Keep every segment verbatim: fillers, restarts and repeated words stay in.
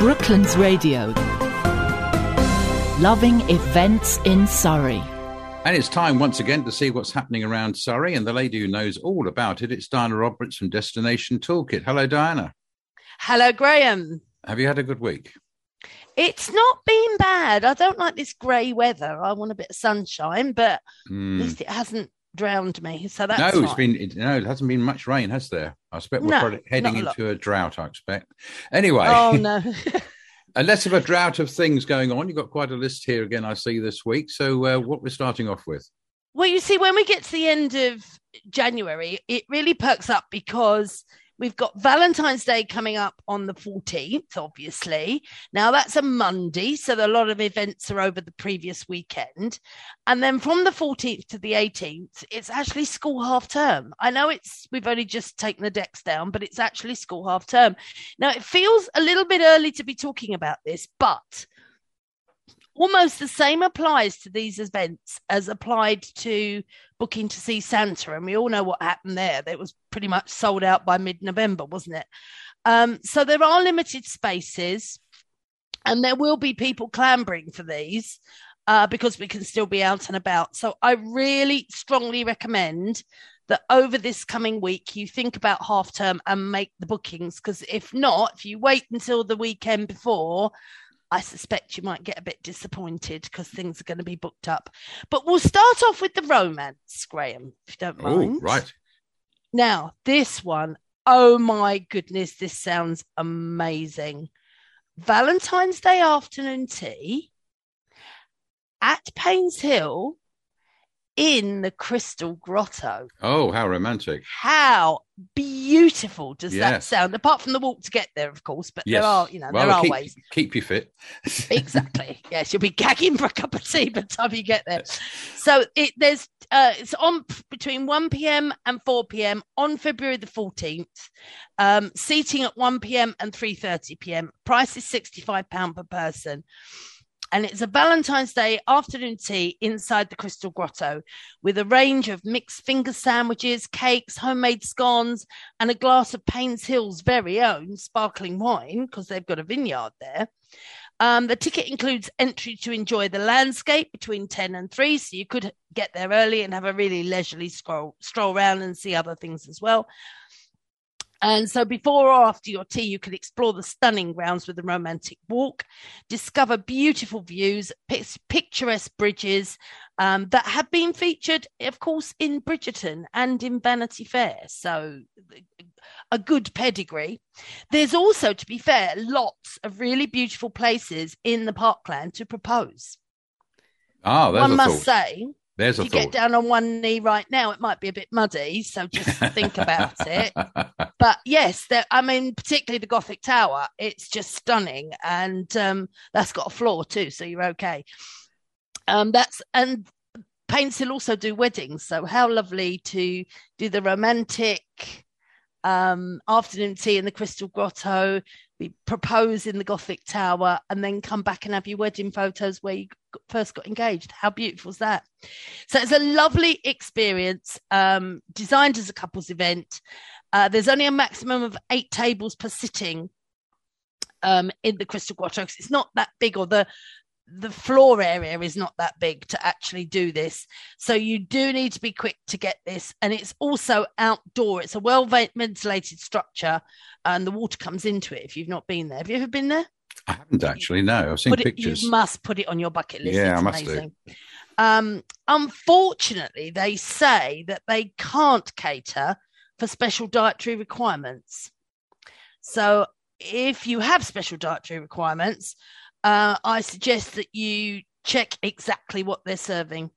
Brooklands Radio. Loving events in Surrey. And it's time once again to see what's happening around Surrey, and the lady who knows all about it, it's Diana Roberts from Destination Toolkit. Hello, Diana. Hello, Graham. Have you had a good week? It's not been bad. I don't like this grey weather. I want a bit of sunshine, but mm. at least it hasn't drowned me. So that's no, it's fine. been it, no, it hasn't been much rain, has there? I expect we're no, probably heading a into a drought. I expect anyway. Oh no. And less of a drought of things going on. You've got quite a list here again, I see, this week. So uh, what we're starting off with? Well, you see, when we get to the end of January, it really perks up because we've got Valentine's Day coming up on the fourteenth, obviously. Now, that's a Monday, so a lot of events are over the previous weekend. And then from the fourteenth to the eighteenth, it's actually school half term. I know it's we've only just taken the decks down, but it's actually school half term. Now, it feels a little bit early to be talking about this, but almost the same applies to these events as applied to booking to see Santa. And we all know what happened there. It was pretty much sold out by mid-November, wasn't it? Um, so there are limited spaces, and there will be people clambering for these uh, because we can still be out and about. So I really strongly recommend that over this coming week, you think about half term and make the bookings, because if not, if you wait until the weekend before, I suspect you might get a bit disappointed because things are going to be booked up. But we'll start off with the romance, Graham, if you don't mind. Oh, right. Now, this one, oh my goodness, this sounds amazing. Valentine's Day afternoon tea at Painshill in the Crystal Grotto. Oh, how romantic. How beautiful does yes. that sound? Apart from the walk to get there, of course, but yes. there are, you know, well, there are keep, ways. Keep you fit. Exactly. Yes, you'll be gagging for a cup of tea by the time you get there. So it there's uh, it's on between one p.m. and four p.m. on February the fourteenth. Um, seating at one p.m. and three thirty p.m. Price is sixty-five pounds per person. And it's a Valentine's Day afternoon tea inside the Crystal Grotto with a range of mixed finger sandwiches, cakes, homemade scones, and a glass of Painshill's very own sparkling wine, because they've got a vineyard there. Um, the ticket includes entry to enjoy the landscape between ten and three, so you could get there early and have a really leisurely scroll, stroll around and see other things as well. And so before or after your tea, you can explore the stunning grounds with a romantic walk, discover beautiful views, picturesque bridges um, that have been featured, of course, in Bridgerton and in Vanity Fair. So a good pedigree. There's also, to be fair, lots of really beautiful places in the parkland to propose. Ah, that's a thought. One must say, There's if you thought. get down on one knee right now, it might be a bit muddy, so just think about it. But yes, I mean, particularly the Gothic Tower, it's just stunning, and um, that's got a floor too, so you're okay. Um, that's and Painshill also do weddings, so how lovely to do the romantic um, afternoon tea in the Crystal Grotto, we propose in the Gothic Tower, and then come back and have your wedding photos where you first got engaged. How beautiful is that? So it's a lovely experience, um, designed as a couples event. Uh, there's only a maximum of eight tables per sitting um, in the Crystal Grotto, because it's not that big, or the the floor area is not that big to actually do this. So you do need to be quick to get this. And it's also outdoor. It's a well-ventilated structure, and the water comes into it if you've not been there. Have you ever been there? I haven't actually, no. I've seen put pictures. It, you must put it on your bucket list. Yeah, it's I must amazing. do. Um, unfortunately, they say that they can't cater for special dietary requirements. So if you have special dietary requirements, Uh, I suggest that you check exactly what they're serving,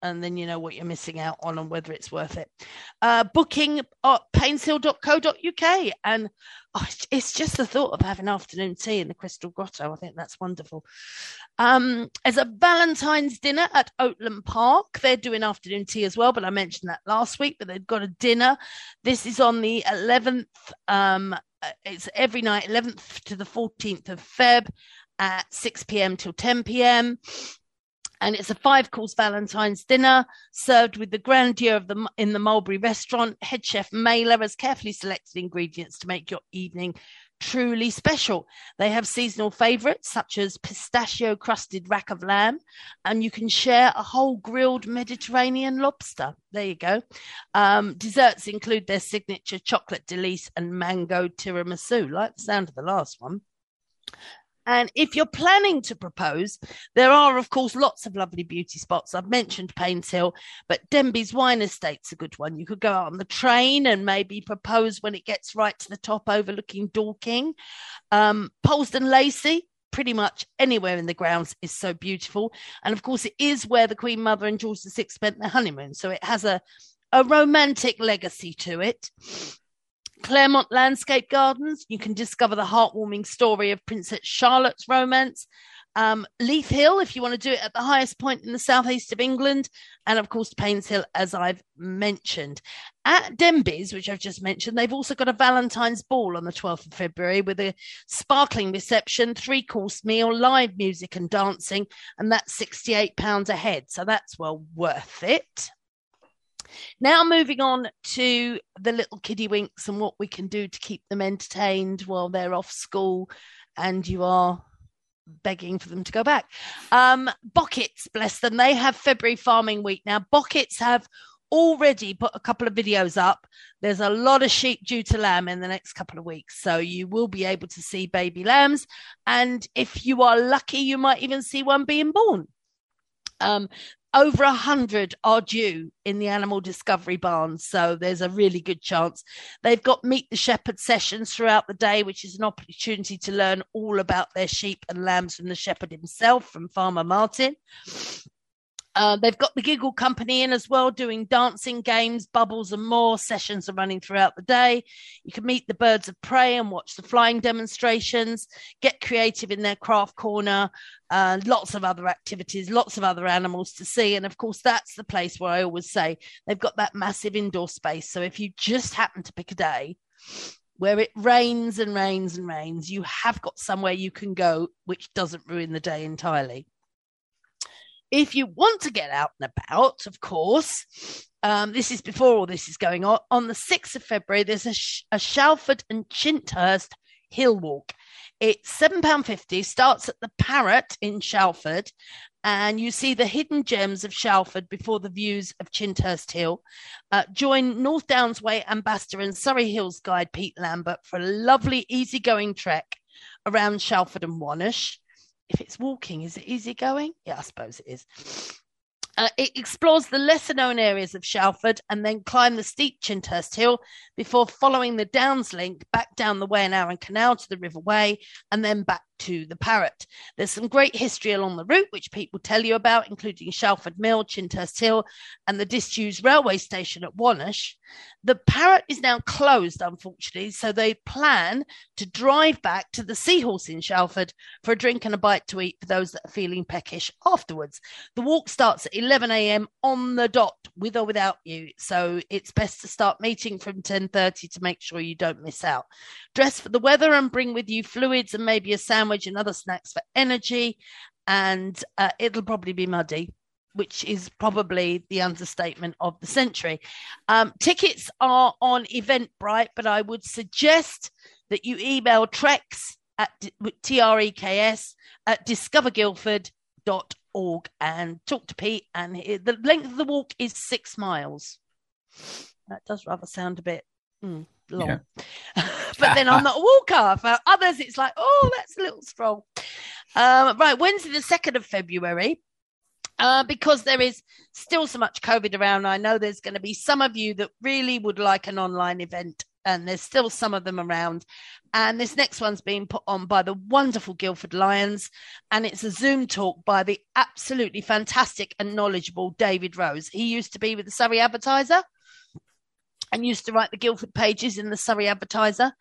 and then you know what you're missing out on and whether it's worth it. Uh, booking at painshill dot co dot uk. And oh, it's just the thought of having afternoon tea in the Crystal Grotto. I think that's wonderful. Um, there's a Valentine's dinner at Oatland Park. They're doing afternoon tea as well, but I mentioned that last week, but they've got a dinner. This is on the eleventh. Um, it's every night, eleventh to the fourteenth of Feb, at six p.m. till ten p.m. And it's a five-course Valentine's dinner served with the grandeur of the in the Mulberry restaurant. Head chef Mayler has carefully selected ingredients to make your evening truly special. They have seasonal favourites such as pistachio-crusted rack of lamb, and you can share a whole grilled Mediterranean lobster. There you go. Um, desserts include their signature chocolate delice and mango tiramisu. Like the sound of the last one. And if you're planning to propose, there are, of course, lots of lovely beauty spots. I've mentioned Painshill, but Denby's Wine Estate's a good one. You could go out on the train and maybe propose when it gets right to the top, overlooking Dorking. Um, Polesden Lacey, pretty much anywhere in the grounds, is so beautiful. And, of course, it is where the Queen Mother and George the Sixth spent their honeymoon, so it has a, a romantic legacy to it. Claremont Landscape Gardens, you can discover the heartwarming story of Princess Charlotte's romance. Um, Leith Hill, if you want to do it at the highest point in the southeast of England. And, of course, Painshill, as I've mentioned. At Denby's, which I've just mentioned, they've also got a Valentine's Ball on the twelfth of February with a sparkling reception, three-course meal, live music and dancing, and that's sixty-eight pounds a head. So that's well worth it. Now moving on to the little kiddywinks and what we can do to keep them entertained while they're off school and you are begging for them to go back. Um, Bocketts, bless them, they have February farming week. Now, Bocketts have already put a couple of videos up. There's a lot of sheep due to lamb in the next couple of weeks, so you will be able to see baby lambs. And if you are lucky, you might even see one being born. Um Over one hundred are due in the animal discovery barns, so there's a really good chance. They've got Meet the Shepherd sessions throughout the day, which is an opportunity to learn all about their sheep and lambs from the shepherd himself, from Farmer Martin. Uh, they've got the Giggle Company in as well, doing dancing, games, bubbles and more. Sessions are running throughout the day. You can meet the birds of prey and watch the flying demonstrations, get creative in their craft corner, uh, lots of other activities, lots of other animals to see. And, of course, that's the place where I always say they've got that massive indoor space. So if you just happen to pick a day where it rains and rains and rains, you have got somewhere you can go which doesn't ruin the day entirely. If you want to get out and about, of course, um, this is before all this is going on. On the sixth of February, there's a, sh- a Shalford and Chinthurst Hill walk. It's seven pounds fifty, starts at the Parrot in Shalford, and you see the hidden gems of Shalford before the views of Chinthurst Hill. Uh, join North Downsway ambassador and Surrey Hills guide Pete Lambert for a lovely, easygoing trek around Shalford and Wonersh. If it's walking, is it easy going? Yeah, I suppose it is. Uh, it explores the lesser-known areas of Shalford and then climb the steep Chinthurst Hill before following the Downs Link back down the Wey and Arran Canal to the River Wey and then back to the Parrot. There's some great history along the route, which Pete will tell you about, including Shalford Mill, Chinthurst Hill and the disused railway station at Wonersh. The Parrot is now closed, unfortunately, so they plan to drive back to the Seahorse in Shalford for a drink and a bite to eat for those that are feeling peckish afterwards. The walk starts at eleven a.m. on the dot, with or without you, so it's best to start meeting from ten thirty to make sure you don't miss out. Dress for the weather and bring with you fluids and maybe a sandwich and other snacks for energy, and uh, it'll probably be muddy, which is probably the understatement of the century. Um, tickets are on Eventbrite, but I would suggest that you email treks at T R E K S at discover guildford dot org and talk to Pete. And the length of the walk is six miles. That does rather sound a bit mm, long. Yeah. But then I'm not a walker. For others, it's like, oh, that's a little strong. Um, right, Wednesday the second of February. Uh, because there is still so much COVID around, I know there's going to be some of you that really would like an online event, and there's still some of them around. And this next one's being put on by the wonderful Guildford Lions, and it's a Zoom talk by the absolutely fantastic and knowledgeable David Rose. He used to be with the Surrey Advertiser and used to write the Guildford pages in the Surrey Advertiser.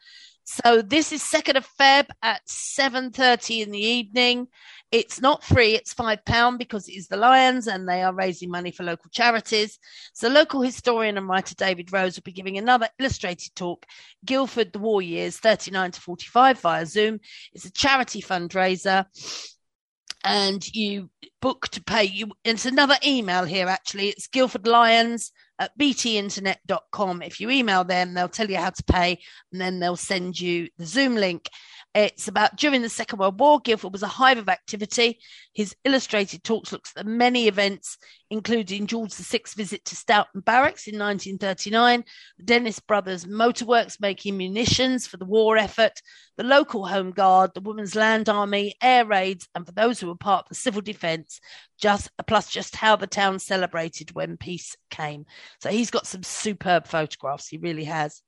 So this is second of Feb at seven thirty in the evening. It's not free, it's five pounds because it is the Lions and they are raising money for local charities. So local historian and writer David Rose will be giving another illustrated talk, Guildford, the War Years, thirty-nine to forty-five via Zoom. It's a charity fundraiser. And you book to pay. You. It's another email here, actually. It's Guildford Lions at b t internet dot com. If you email them, they'll tell you how to pay, and then they'll send you the Zoom link. It's about during the Second World War, Guildford was a hive of activity. His illustrated talks looks at many events, including George the Sixth's visit to Stoughton Barracks in nineteen thirty-nine, the Dennis Brothers Motorworks making munitions for the war effort, the local Home Guard, the Women's Land Army, air raids, and for those who were part of the civil defence, just plus just how the town celebrated when peace came. So he's got some superb photographs, he really has.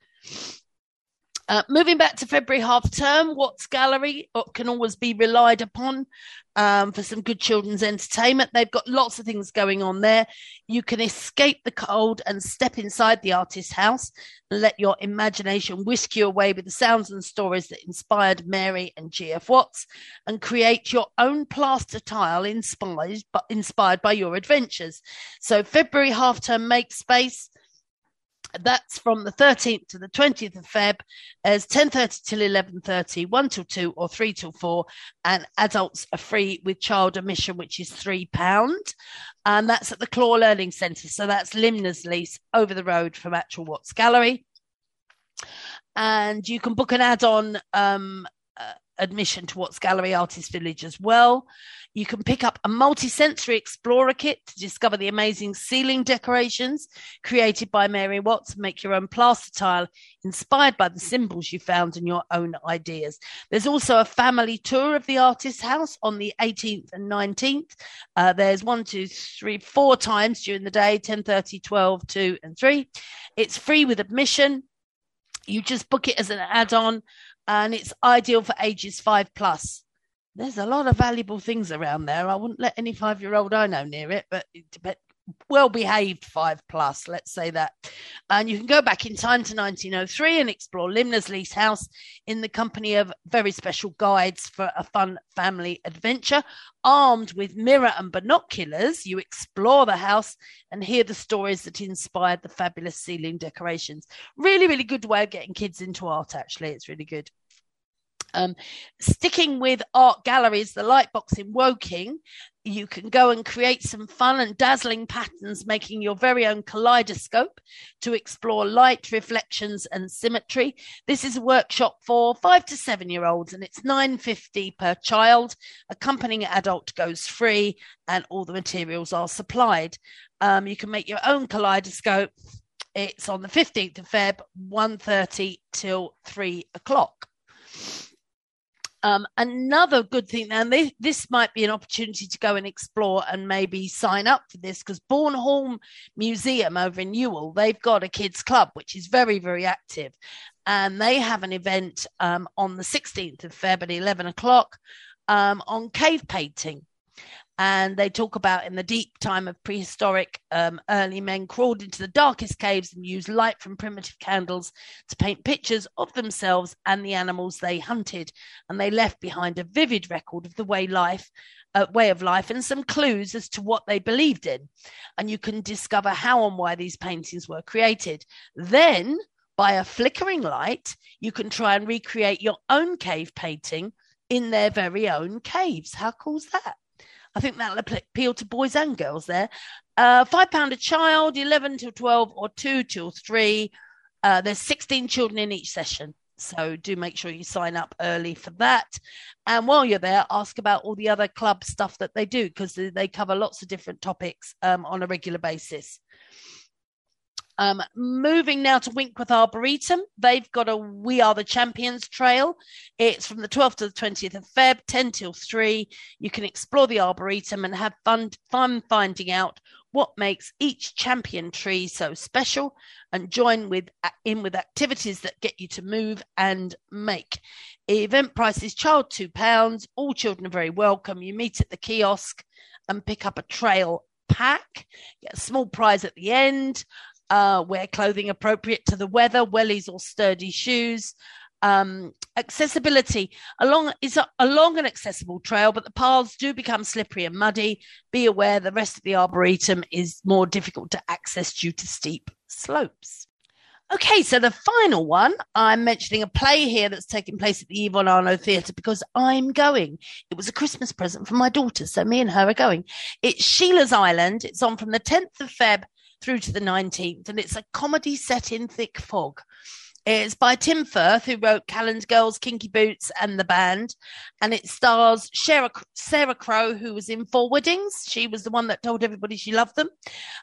Uh, moving back to February half term, Watts Gallery can always be relied upon um, for some good children's entertainment. They've got lots of things going on there. You can escape the cold and step inside the artist's house and let your imagination whisk you away with the sounds and stories that inspired Mary and G F Watts, and create your own plaster tile inspired, but inspired by your adventures. So February half term make space. That's from the thirteenth to the twentieth of Feb, as ten thirty till eleven thirty, one till two or three till four, and adults are free with child admission, which is three pounds. And that's at the Claw Learning Centre. So that's Limnerslease, over the road from actual Watts Gallery. And you can book an add-on um, uh, admission to Watts Gallery Artist Village as well. You can pick up a multi-sensory explorer kit to discover the amazing ceiling decorations created by Mary Watts. Make your own plaster tile inspired by the symbols you found and your own ideas. There's also a family tour of the artist's house on the eighteenth and nineteenth. Uh, there's one, two, three, four times during the day, ten thirty, twelve, two and three. It's free with admission. You just book it as an add-on, and it's ideal for ages five plus. There's a lot of valuable things around there. I wouldn't let any five-year-old I know near it, but well-behaved five-plus, let's say that. And you can go back in time to nineteen oh three and explore Limnerslease House in the company of very special guides for a fun family adventure. Armed with mirror and binoculars, you explore the house and hear the stories that inspired the fabulous ceiling decorations. Really, really good way of getting kids into art, actually. It's really good. Um, sticking with art galleries, the Lightbox in Woking, you can go and create some fun and dazzling patterns, making your very own kaleidoscope to explore light, reflections and symmetry. This is a workshop for five to seven year olds, and it's nine pounds fifty per child. Accompanying adult goes free, and all the materials are supplied. Um, you can make your own kaleidoscope. It's on the fifteenth of Feb, one thirty till three o'clock. Um, another good thing, now they, this might be an opportunity to go and explore and maybe sign up for this, because Bourneholm Museum over in Ewell, they've got a kids club which is very, very active, and they have an event um, on the sixteenth of Feb at eleven o'clock um, on cave painting. And they talk about in the deep time of prehistoric um, early men crawled into the darkest caves and used light from primitive candles to paint pictures of themselves and the animals they hunted. And they left behind a vivid record of the way life, uh, way of life and some clues as to what they believed in. And you can discover how and why these paintings were created. Then, by a flickering light, you can try and recreate your own cave painting in their very own caves. How cool is that? I think that'll appeal to boys and girls there. Uh, five pounds a child, eleven till twelve or two till three. Uh, there's sixteen children in each session. So do make sure you sign up early for that. And while you're there, ask about all the other club stuff that they do, because they cover lots of different topics um, on a regular basis. Um, moving now to Winkworth Arboretum, they've got a We Are the Champions trail. It's from the twelfth to the twentieth of Feb, ten till three. You can explore the Arboretum and have fun, fun finding out what makes each champion tree so special, and join with, in with activities that get you to move and make. Event price is child two pounds. All children are very welcome. You meet at the kiosk and pick up a trail pack. Get a small prize at the end. Uh, wear clothing appropriate to the weather, wellies or sturdy shoes. Um, accessibility. Along is a, along an accessible trail, but the paths do become slippery and muddy. Be aware the rest of the Arboretum is more difficult to access due to steep slopes. Okay, so the final one, I'm mentioning a play here that's taking place at the Yvonne Arnaud Theatre because I'm going. It was a Christmas present from my daughter, so me and her are going. It's Sheila's Island. It's on from the tenth of Feb through to the nineteenth, and it's a comedy set in thick fog. It's by Tim Firth, who wrote Calendar Girls, Kinky Boots and The Band, and it stars Sarah, Sarah Crowe, who was in Four Weddings. She was the one that told everybody she loved them,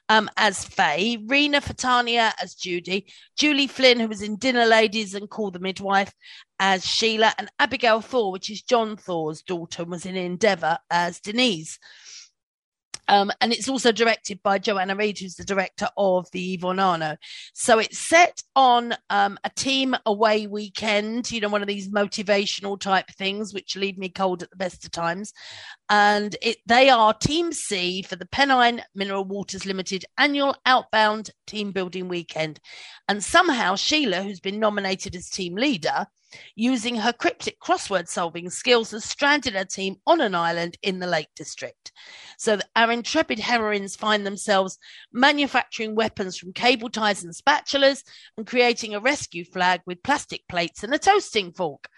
um, as Faye, Rena Fatania as Judy, Julie Flynn, who was in Dinner Ladies and Call the Midwife, as Sheila, and Abigail Thor, which is John Thor's daughter, was in Endeavour as Denise. Um, and it's also directed by Joanna Reid, who's the director of the Yvonne Arnaud. So it's set on um, a team away weekend, you know, one of these motivational type things, which leave me cold at the best of times. And it, they are Team C for the Pennine Mineral Waters Limited annual outbound team building weekend. And somehow Sheila, who's been nominated as team leader, using her cryptic crossword solving skills, has stranded her team on an island in the Lake District. So our intrepid heroines find themselves manufacturing weapons from cable ties and spatulas and creating a rescue flag with plastic plates and a toasting fork.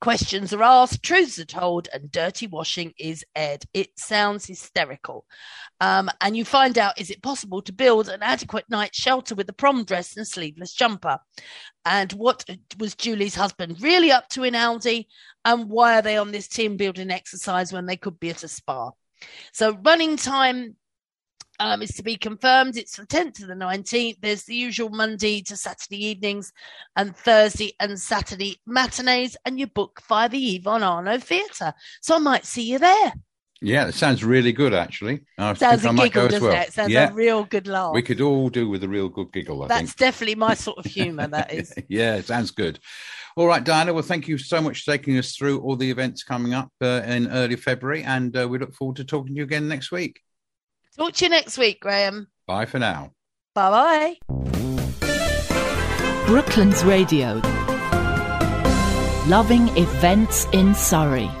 Questions are asked, truths are told, and dirty washing is aired. It sounds hysterical. Um, and you find out, is it possible to build an adequate night shelter with a prom dress and sleeveless jumper? And what was Julie's husband really up to in Aldi? And why are they on this team building exercise when they could be at a spa? So running time Um, is to be confirmed. It's the tenth to the nineteenth. There's the usual Monday to Saturday evenings and Thursday and Saturday matinees, and you book via the Yvonne Arnaud Theatre. So I might see you there. Yeah, that sounds really good, actually. I sounds a I giggle, doesn't well. it? Sounds yeah. a real good laugh. We could all do with a real good giggle, I That's think. That's definitely my sort of humour, that is. Yeah, it sounds good. All right, Diana, well, thank you so much for taking us through all the events coming up uh, in early February, and uh, we look forward to talking to you again next week. Talk to you next week, Graham. Bye for now. Bye-bye. Brooklands Radio. Loving events in Surrey.